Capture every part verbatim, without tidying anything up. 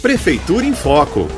Prefeitura em Foco.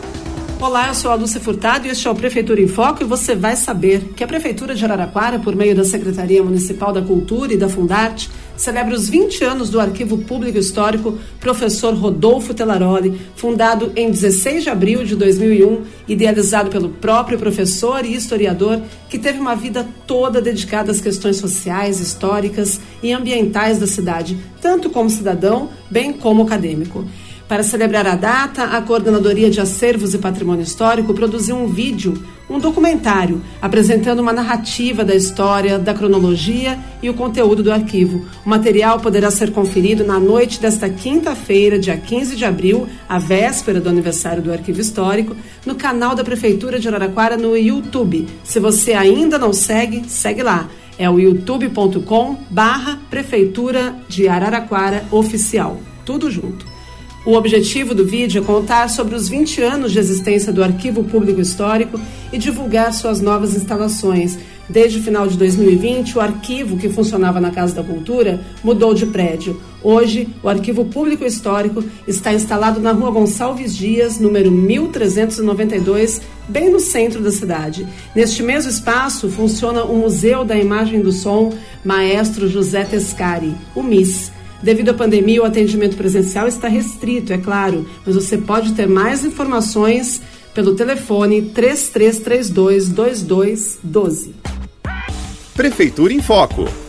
Olá, eu sou a Lúcia Furtado e este é o Prefeitura em Foco, e você vai saber que a Prefeitura de Araraquara, por meio da Secretaria Municipal da Cultura e da Fundarte, celebra os vinte anos do Arquivo Público Histórico Professor Rodolfo Telaroli, fundado em dezesseis de abril de dois mil e um, idealizado pelo próprio professor e historiador, que teve uma vida toda dedicada às questões sociais, históricas e ambientais da cidade, tanto como cidadão, bem como acadêmico. Para celebrar a data, a Coordenadoria de Acervos e Patrimônio Histórico produziu um vídeo, um documentário, apresentando uma narrativa da história, da cronologia e o conteúdo do arquivo. O material poderá ser conferido na noite desta quinta-feira, dia quinze de abril, à véspera do aniversário do Arquivo Histórico, no canal da Prefeitura de Araraquara no YouTube. Se você ainda não segue, segue lá. É o youtube ponto com barra Prefeitura de Araraquara Oficial. Tudo junto. O objetivo do vídeo é contar sobre os vinte anos de existência do Arquivo Público Histórico e divulgar suas novas instalações. Desde o final de dois mil e vinte, o arquivo que funcionava na Casa da Cultura mudou de prédio. Hoje, o Arquivo Público Histórico está instalado na rua Gonçalves Dias, número mil trezentos e noventa e dois, bem no centro da cidade. Neste mesmo espaço funciona o Museu da Imagem e do Som Maestro José Tescari, o M I S. Devido à pandemia, o atendimento presencial está restrito, é claro, mas você pode ter mais informações pelo telefone três três três dois, dois dois um dois. Prefeitura em Foco.